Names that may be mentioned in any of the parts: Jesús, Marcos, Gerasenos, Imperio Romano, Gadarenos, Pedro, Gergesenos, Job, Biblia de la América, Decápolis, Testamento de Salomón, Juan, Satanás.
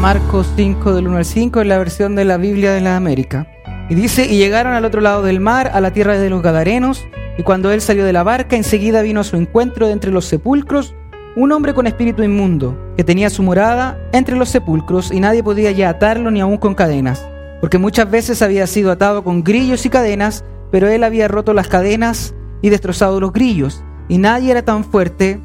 Marcos 5 del 1 al 5 en la versión de la Biblia de la América. Y dice: y llegaron al otro lado del mar, a la tierra de los Gadarenos, y cuando él salió de la barca, enseguida vino a su encuentro de entre los sepulcros un hombre con espíritu inmundo, que tenía su morada entre los sepulcros, y nadie podía ya atarlo ni aun con cadenas, porque muchas veces había sido atado con grillos y cadenas, pero él había roto las cadenas y destrozado los grillos, y nadie era tan fuerte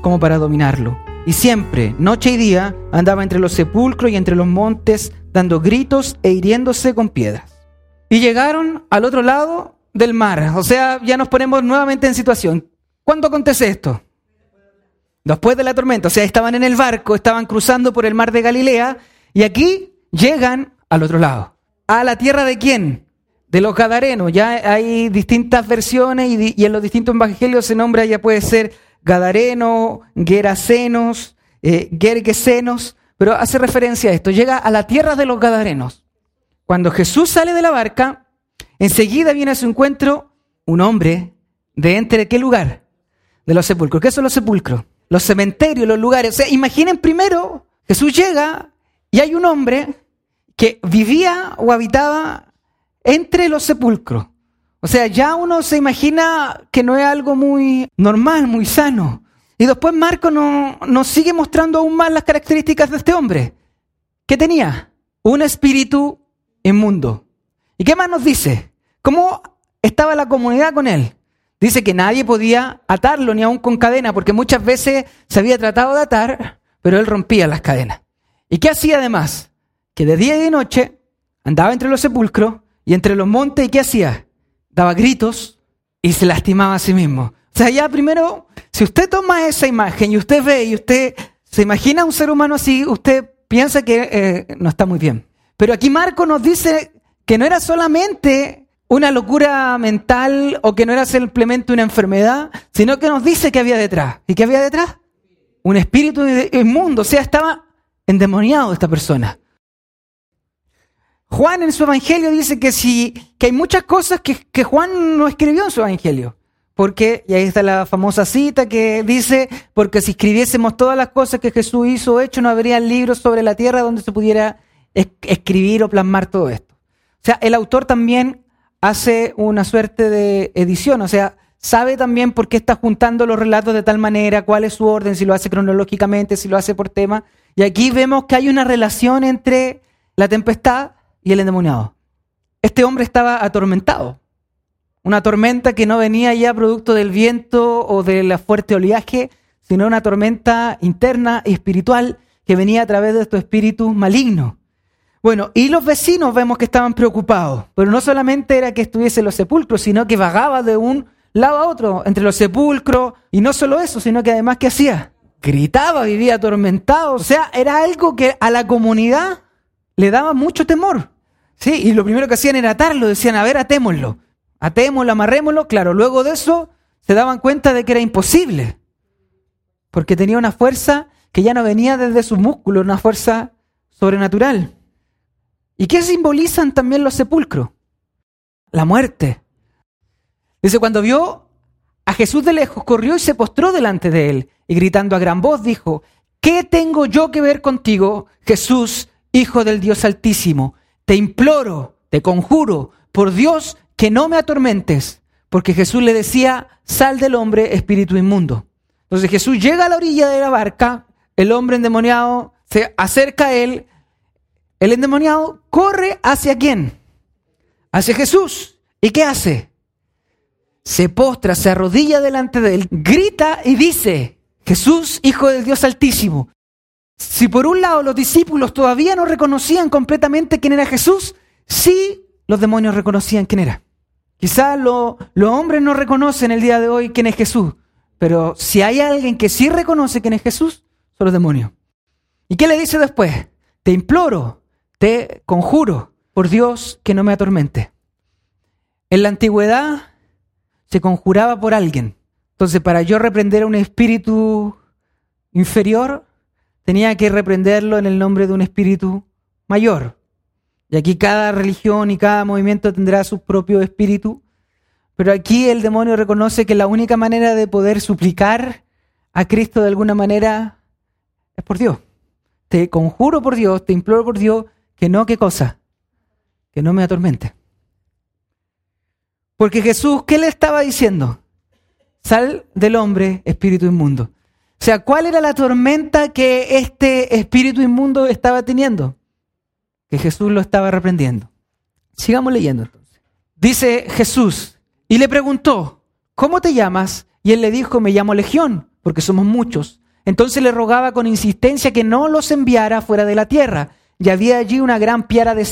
como para dominarlo. Y siempre, noche y día, andaba entre los sepulcros y entre los montes, dando gritos e hiriéndose con piedras. Y llegaron al otro lado del mar. O sea, ya nos ponemos nuevamente en situación. ¿Cuándo acontece esto? Después de la tormenta. O sea, estaban en el barco, estaban cruzando por el mar de Galilea, y aquí llegan al otro lado. ¿A la tierra de quién? De los Gadarenos. Ya hay distintas versiones y en los distintos evangelios se nombra, ya puede ser Gadareno, Gerasenos, Gergesenos, pero hace referencia a esto. Llega a la tierra de los Gadarenos. Cuando Jesús sale de la barca, enseguida viene a su encuentro un hombre de entre ¿qué lugar? De los sepulcros. ¿Qué son los sepulcros? Los cementerios, los lugares. O sea, imaginen primero, Jesús llega y hay un hombre que vivía o habitaba entre los sepulcros. O sea, ya uno se imagina que no es algo muy normal, muy sano. Y después Marcos nos sigue mostrando aún más las características de este hombre. ¿Qué tenía? Un espíritu inmundo. ¿Y qué más nos dice? ¿Cómo estaba la comunidad con él? Dice que nadie podía atarlo, ni aun con cadena, porque muchas veces se había tratado de atar, pero él rompía las cadenas. ¿Y qué hacía además? Que de día y de noche andaba entre los sepulcros y entre los montes, ¿y qué hacía? Daba gritos y se lastimaba a sí mismo. O sea, ya primero, si usted toma esa imagen y usted ve y usted se imagina a un ser humano así, usted piensa que no está muy bien. Pero aquí Marcos nos dice que no era solamente una locura mental o que no era simplemente una enfermedad, sino que nos dice que había detrás. ¿Y qué había detrás? Un espíritu inmundo. O sea, estaba endemoniado esta persona. Juan en su evangelio dice que hay muchas cosas que Juan no escribió en su evangelio. Porque, y ahí está la famosa cita que dice, porque si escribiésemos todas las cosas que Jesús hizo, hecho, no habría libros sobre la tierra donde se pudiera escribir o plasmar todo esto. O sea, el autor también hace una suerte de edición, o sea, sabe también por qué está juntando los relatos de tal manera, cuál es su orden, si lo hace cronológicamente, si lo hace por tema. Y aquí vemos que hay una relación entre la tempestad y el endemoniado. Este hombre estaba atormentado. Una tormenta que no venía ya producto del viento o del fuerte oleaje, sino una tormenta interna y espiritual que venía a través de estos espíritus malignos. Bueno, y los vecinos vemos que estaban preocupados, pero no solamente era que estuviese en los sepulcros, sino que vagaba de un lado a otro, entre los sepulcros, y no solo eso, sino que además, ¿qué hacía? Gritaba, vivía atormentado. O sea, era algo que a la comunidad le daba mucho temor. Sí, y lo primero que hacían era atarlo, decían, a ver, atémoslo, amarrémoslo. Claro, luego de eso se daban cuenta de que era imposible, porque tenía una fuerza que ya no venía desde sus músculos, una fuerza sobrenatural. ¿Y qué simbolizan también los sepulcros? La muerte. Dice, cuando vio a Jesús de lejos, corrió y se postró delante de él, y gritando a gran voz dijo, ¿qué tengo yo que ver contigo, Jesús, Hijo del Dios Altísimo? Te imploro, te conjuro, por Dios, que no me atormentes. Porque Jesús le decía, sal del hombre, espíritu inmundo. Entonces Jesús llega a la orilla de la barca, el hombre endemoniado se acerca a él, el endemoniado corre ¿hacia quién? Hacia Jesús. ¿Y qué hace? Se postra, se arrodilla delante de él, grita y dice, Jesús, Hijo del Dios Altísimo. Si por un lado los discípulos todavía no reconocían completamente quién era Jesús, sí los demonios reconocían quién era. Quizás los hombres no reconocen el día de hoy quién es Jesús, pero si hay alguien que sí reconoce quién es Jesús, son los demonios. ¿Y qué le dice después? Te imploro, te conjuro, por Dios, que no me atormente. En la antigüedad se conjuraba por alguien. Entonces, para yo reprender a un espíritu inferior, tenía que reprenderlo en el nombre de un espíritu mayor. Y aquí cada religión y cada movimiento tendrá su propio espíritu. Pero aquí el demonio reconoce que la única manera de poder suplicar a Cristo de alguna manera es por Dios. te conjuro por Dios, te imploro por Dios, que no, ¿qué cosa? Que no me atormente. Porque Jesús, ¿qué le estaba diciendo? Sal del hombre, espíritu inmundo. O sea, ¿cuál era la tormenta que este espíritu inmundo estaba teniendo? Que Jesús lo estaba reprendiendo. Sigamos leyendo entonces. Dice Jesús, y le preguntó, ¿cómo te llamas? Y él le dijo, me llamo Legión, porque somos muchos. Entonces le rogaba con insistencia que no los enviara fuera de la tierra. Y había allí una gran piara de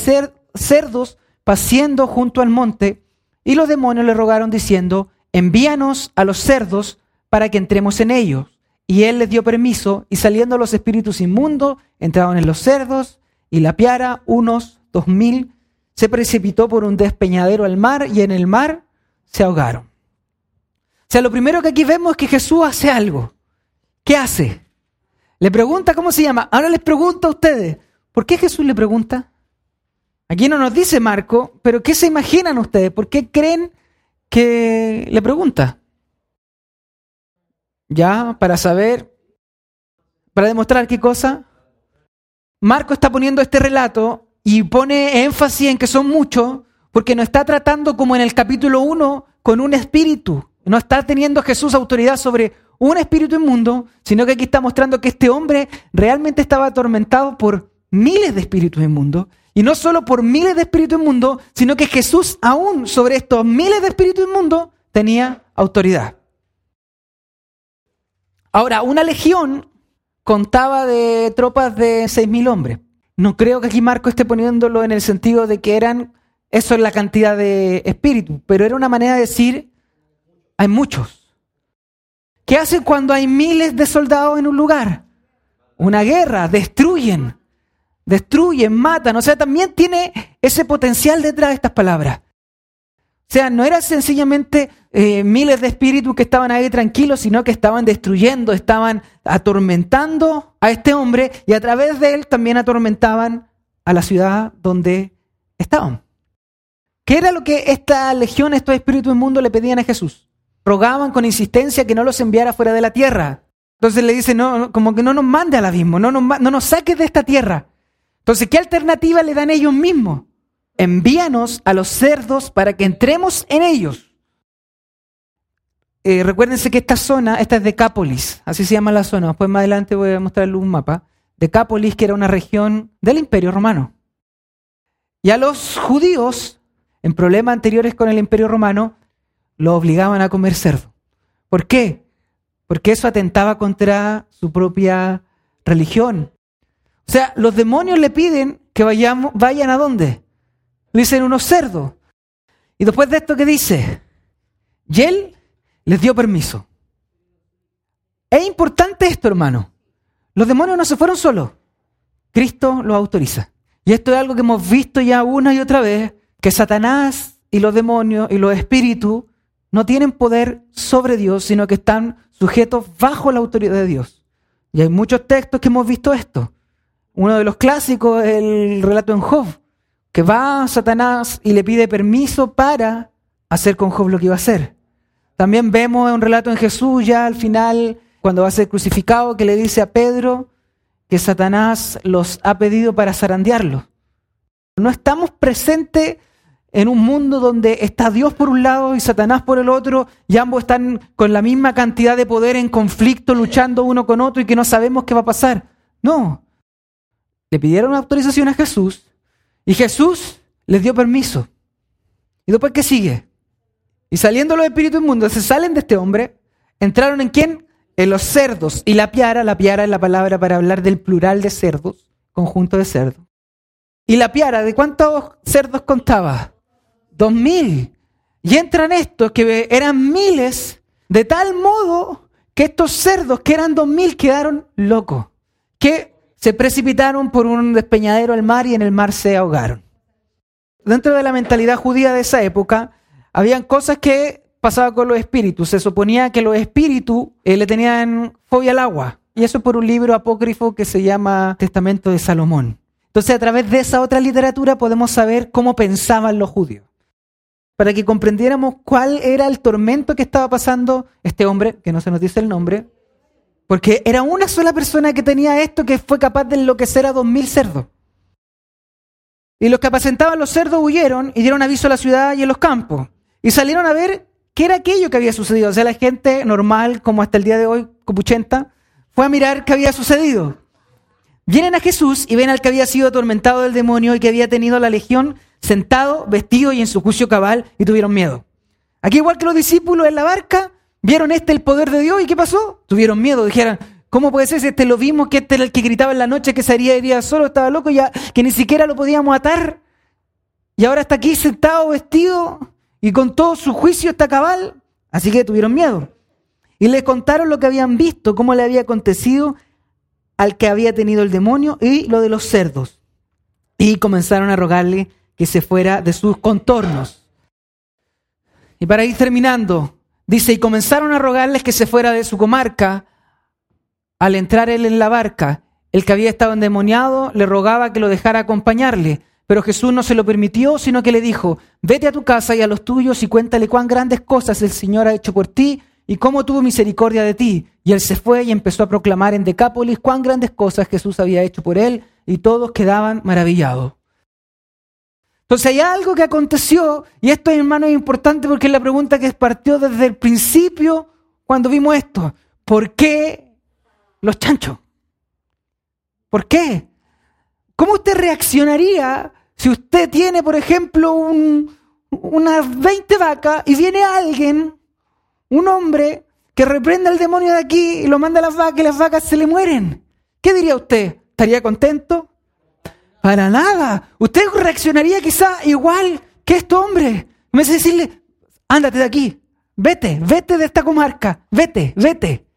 cerdos paciendo junto al monte. Y los demonios le rogaron diciendo, envíanos a los cerdos para que entremos en ellos. Y él les dio permiso, y saliendo los espíritus inmundos, entraron en los cerdos, y la piara, unos 2000, se precipitó por un despeñadero al mar, y en el mar se ahogaron. O sea, lo primero que aquí vemos es que Jesús hace algo. ¿Qué hace? Le pregunta cómo se llama. Ahora les pregunto a ustedes, ¿por qué Jesús le pregunta? Aquí no nos dice Marcos, pero ¿qué se imaginan ustedes? ¿Por qué creen que le pregunta? Ya, para saber, para demostrar qué cosa. Marcos está poniendo este relato y pone énfasis en que son muchos, porque no está tratando como en el capítulo 1 con un espíritu. No está teniendo Jesús autoridad sobre un espíritu inmundo, sino que aquí está mostrando que este hombre realmente estaba atormentado por miles de espíritus inmundos. Y no solo por miles de espíritus inmundos, sino que Jesús aún sobre estos miles de espíritus inmundos tenía autoridad. Ahora, una legión contaba de tropas de 6.000 hombres. No creo que aquí Marco esté poniéndolo en el sentido de que eran, eso es la cantidad de espíritus, pero era una manera de decir, hay muchos. ¿Qué hacen cuando hay miles de soldados en un lugar? Una guerra, destruyen, matan, o sea, también tiene ese potencial detrás de estas palabras. O sea, no eran sencillamente miles de espíritus que estaban ahí tranquilos, sino que estaban destruyendo, estaban atormentando a este hombre y a través de él también atormentaban a la ciudad donde estaban. ¿Qué era lo que esta legión, estos espíritus inmundos le pedían a Jesús? Rogaban con insistencia que no los enviara fuera de la tierra. Entonces le dice, no, como que no nos mande al abismo, no nos saques de esta tierra. Entonces, ¿qué alternativa le dan ellos mismos? Envíanos a los cerdos para que entremos en ellos. Recuérdense que esta zona, esta es Decápolis, así se llama la zona. Después más adelante voy a mostrarles un mapa. Decápolis, que era una región del Imperio Romano. Y a los judíos, en problemas anteriores con el Imperio Romano, los obligaban a comer cerdo. ¿Por qué? Porque eso atentaba contra su propia religión. O sea, los demonios le piden que vayan a dónde. Le dicen unos cerdos. Y después de esto, ¿qué dice? Y él les dio permiso. Es importante esto, hermano. Los demonios no se fueron solos. Cristo los autoriza. Y esto es algo que hemos visto ya una y otra vez, que Satanás y los demonios y los espíritus no tienen poder sobre Dios, sino que están sujetos bajo la autoridad de Dios. Y hay muchos textos que hemos visto esto. Uno de los clásicos es el relato en Job, que va a Satanás y le pide permiso para hacer con Job lo que iba a hacer. También vemos un relato en Jesús ya al final, cuando va a ser crucificado, que le dice a Pedro que Satanás los ha pedido para zarandearlo. No estamos presentes en un mundo donde está Dios por un lado y Satanás por el otro, y ambos están con la misma cantidad de poder en conflicto, luchando uno con otro y que no sabemos qué va a pasar. No. Le pidieron autorización a Jesús y Jesús les dio permiso. ¿Y después qué sigue? Y saliendo los espíritus inmundos, se salen de este hombre, entraron ¿en quién? En los cerdos. Y la piara es la palabra para hablar del plural de cerdos, conjunto de cerdos. Y la piara, ¿de cuántos cerdos contaba? 2000. Y entran estos que eran miles, de tal modo que estos cerdos que eran 2000 quedaron locos. ¿Qué? Se precipitaron por un despeñadero al mar y en el mar se ahogaron. Dentro de la mentalidad judía de esa época, habían cosas que pasaban con los espíritus. Se suponía que los espíritus le tenían fobia al agua. Y eso por un libro apócrifo que se llama Testamento de Salomón. Entonces, a través de esa otra literatura podemos saber cómo pensaban los judíos. Para que comprendiéramos cuál era el tormento que estaba pasando este hombre, que no se nos dice el nombre, Porque era una sola persona que tenía esto, que fue capaz de enloquecer a 2,000 cerdos. Y los que apacentaban los cerdos huyeron y dieron aviso a la ciudad y en los campos. Y salieron a ver qué era aquello que había sucedido. O sea, la gente normal, como hasta el día de hoy, copuchenta, fue a mirar qué había sucedido. Vienen a Jesús y ven al que había sido atormentado del demonio y que había tenido la legión sentado, vestido y en su juicio cabal, y tuvieron miedo. Aquí, igual que los discípulos en la barca, vieron el poder de Dios y ¿qué pasó? Tuvieron miedo, dijeron, ¿cómo puede ser si lo vimos, que era el que gritaba en la noche, que se haría solo, estaba loco, ya que ni siquiera lo podíamos atar? Y ahora está aquí sentado, vestido y con todo su juicio está cabal. Así que tuvieron miedo. Y le contaron lo que habían visto, cómo le había acontecido al que había tenido el demonio y lo de los cerdos. Y comenzaron a rogarle que se fuera de sus contornos. Y para ir terminando, dice, y comenzaron a rogarles que se fuera de su comarca. Al entrar él en la barca, el que había estado endemoniado le rogaba que lo dejara acompañarle. Pero Jesús no se lo permitió, sino que le dijo, vete a tu casa y a los tuyos y cuéntale cuán grandes cosas el Señor ha hecho por ti y cómo tuvo misericordia de ti. Y él se fue y empezó a proclamar en Decápolis cuán grandes cosas Jesús había hecho por él, y todos quedaban maravillados. Entonces hay algo que aconteció, y esto, hermano, es importante porque es la pregunta que partió desde el principio cuando vimos esto. ¿Por qué los chanchos? ¿Por qué? ¿Cómo usted reaccionaría si usted tiene, por ejemplo, unas 20 vacas y viene alguien, un hombre, que reprende al demonio de aquí y lo manda a las vacas y las vacas se le mueren? ¿Qué diría usted? ¿Estaría contento? Para nada. Usted reaccionaría quizá igual que este hombre. Me hace decirle, ándate de aquí, vete de esta comarca, vete.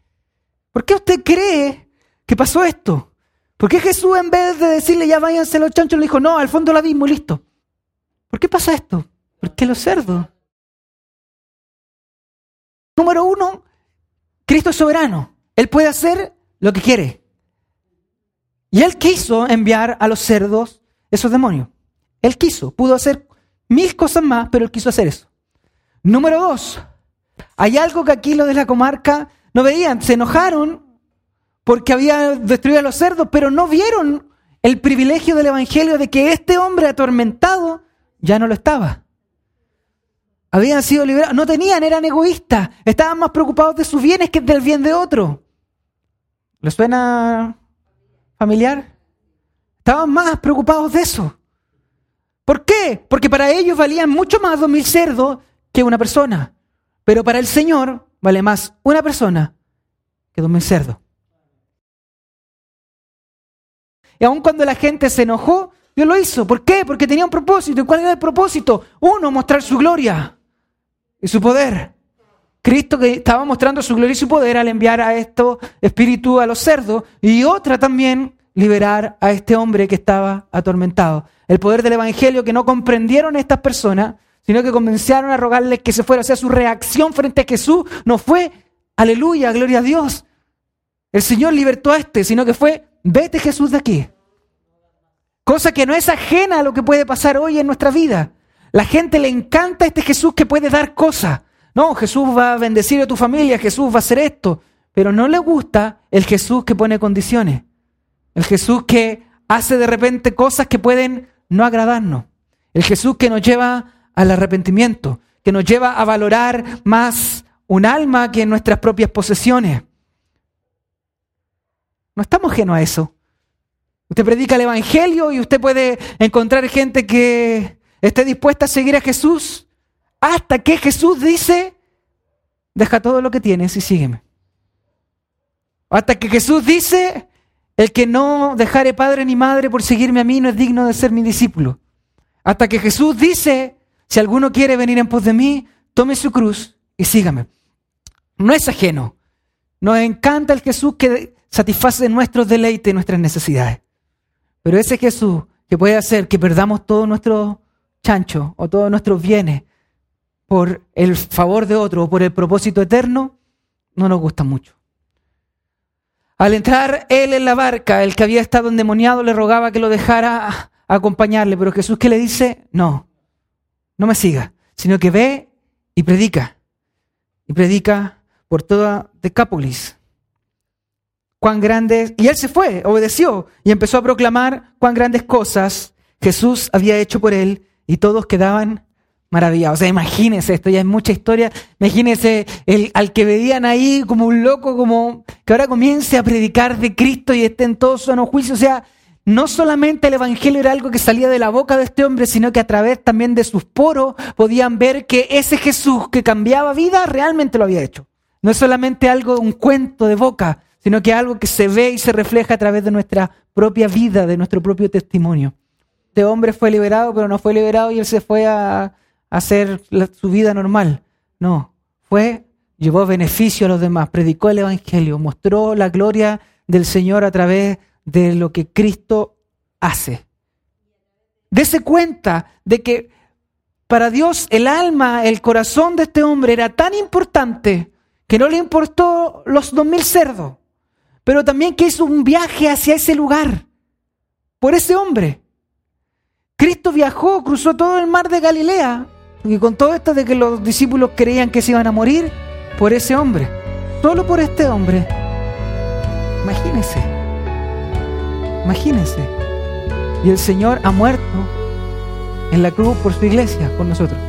¿Por qué usted cree que pasó esto? ¿Por qué Jesús, en vez de decirle, ya váyanse los chanchos, le dijo, no, al fondo del abismo, listo? ¿Por qué pasa esto? ¿Por qué los cerdos? Número 1, Cristo es soberano. Él puede hacer lo que quiere. Y él quiso enviar a los cerdos esos demonios. Él quiso, pudo hacer 1000 cosas más, pero él quiso hacer eso. Número 2, hay algo que aquí los de la comarca no veían. Se enojaron porque había destruido a los cerdos, pero no vieron el privilegio del evangelio de que este hombre atormentado ya no lo estaba. Habían sido liberados, no tenían, eran egoístas, estaban más preocupados de sus bienes que del bien de otro. ¿Le suena familiar? Estaban más preocupados de eso. ¿Por qué? Porque para ellos valían mucho más 2,000 cerdos que una persona. Pero para el Señor vale más una persona que 2,000 cerdos. Y aun cuando la gente se enojó, Dios lo hizo. ¿Por qué? Porque tenía un propósito. ¿Y cuál era el propósito? Uno, mostrar su gloria y su poder. Cristo, que estaba mostrando su gloria y su poder al enviar a estos espíritus a los cerdos, y otra también, liberar a este hombre que estaba atormentado. El poder del evangelio que no comprendieron estas personas, sino que comenzaron a rogarles que se fuera. O sea, su reacción frente a Jesús no fue, aleluya, gloria a Dios, el Señor libertó a este, sino que fue, vete Jesús de aquí. Cosa que no es ajena a lo que puede pasar hoy en nuestra vida. La gente le encanta a este Jesús que puede dar cosas. No, Jesús va a bendecir a tu familia, Jesús va a hacer esto. Pero no le gusta el Jesús que pone condiciones. El Jesús que hace de repente cosas que pueden no agradarnos. El Jesús que nos lleva al arrepentimiento, que nos lleva a valorar más un alma que nuestras propias posesiones. No estamos ajenos a eso. Usted predica el evangelio y usted puede encontrar gente que esté dispuesta a seguir a Jesús, hasta que Jesús dice, deja todo lo que tienes y sígueme. Hasta que Jesús dice, el que no dejare padre ni madre por seguirme a mí no es digno de ser mi discípulo. Hasta que Jesús dice, si alguno quiere venir en pos de mí, tome su cruz y sígame. No es ajeno. Nos encanta el Jesús que satisface nuestros deleites y nuestras necesidades. Pero ese Jesús que puede hacer que perdamos todos nuestros chanchos o todos nuestros bienes por el favor de otro o por el propósito eterno, no nos gusta mucho. Al entrar él en la barca, el que había estado endemoniado le rogaba que lo dejara acompañarle, pero Jesús, ¿qué le dice? No me sigas, sino que ve y predica por toda Decápolis. cuán grandes... Y él se fue, obedeció y empezó a proclamar cuán grandes cosas Jesús había hecho por él y todos quedaban maravillados. O sea, imagínense esto, ya es mucha historia. Imagínense al que veían ahí como un loco, como que ahora comience a predicar de Cristo y esté en todo su sano juicio. O sea, no solamente el evangelio era algo que salía de la boca de este hombre, sino que a través también de sus poros podían ver que ese Jesús que cambiaba vida realmente lo había hecho. No es solamente algo, un cuento de boca, sino que algo que se ve y se refleja a través de nuestra propia vida, de nuestro propio testimonio. Este hombre fue liberado, pero no fue liberado y él se fue a hacer su vida normal. No, llevó beneficio a los demás, predicó el evangelio, mostró la gloria del Señor a través de lo que Cristo hace. Dese cuenta de que para Dios el alma, el corazón de este hombre era tan importante que no le importó los 2,000 cerdos, pero también que hizo un viaje hacia ese lugar por ese hombre. Cristo viajó, cruzó todo el mar de Galilea, y con todo esto de que los discípulos creían que se iban a morir, por ese hombre, solo por este hombre. Imagínense. Y el Señor ha muerto en la cruz por su iglesia, por nosotros.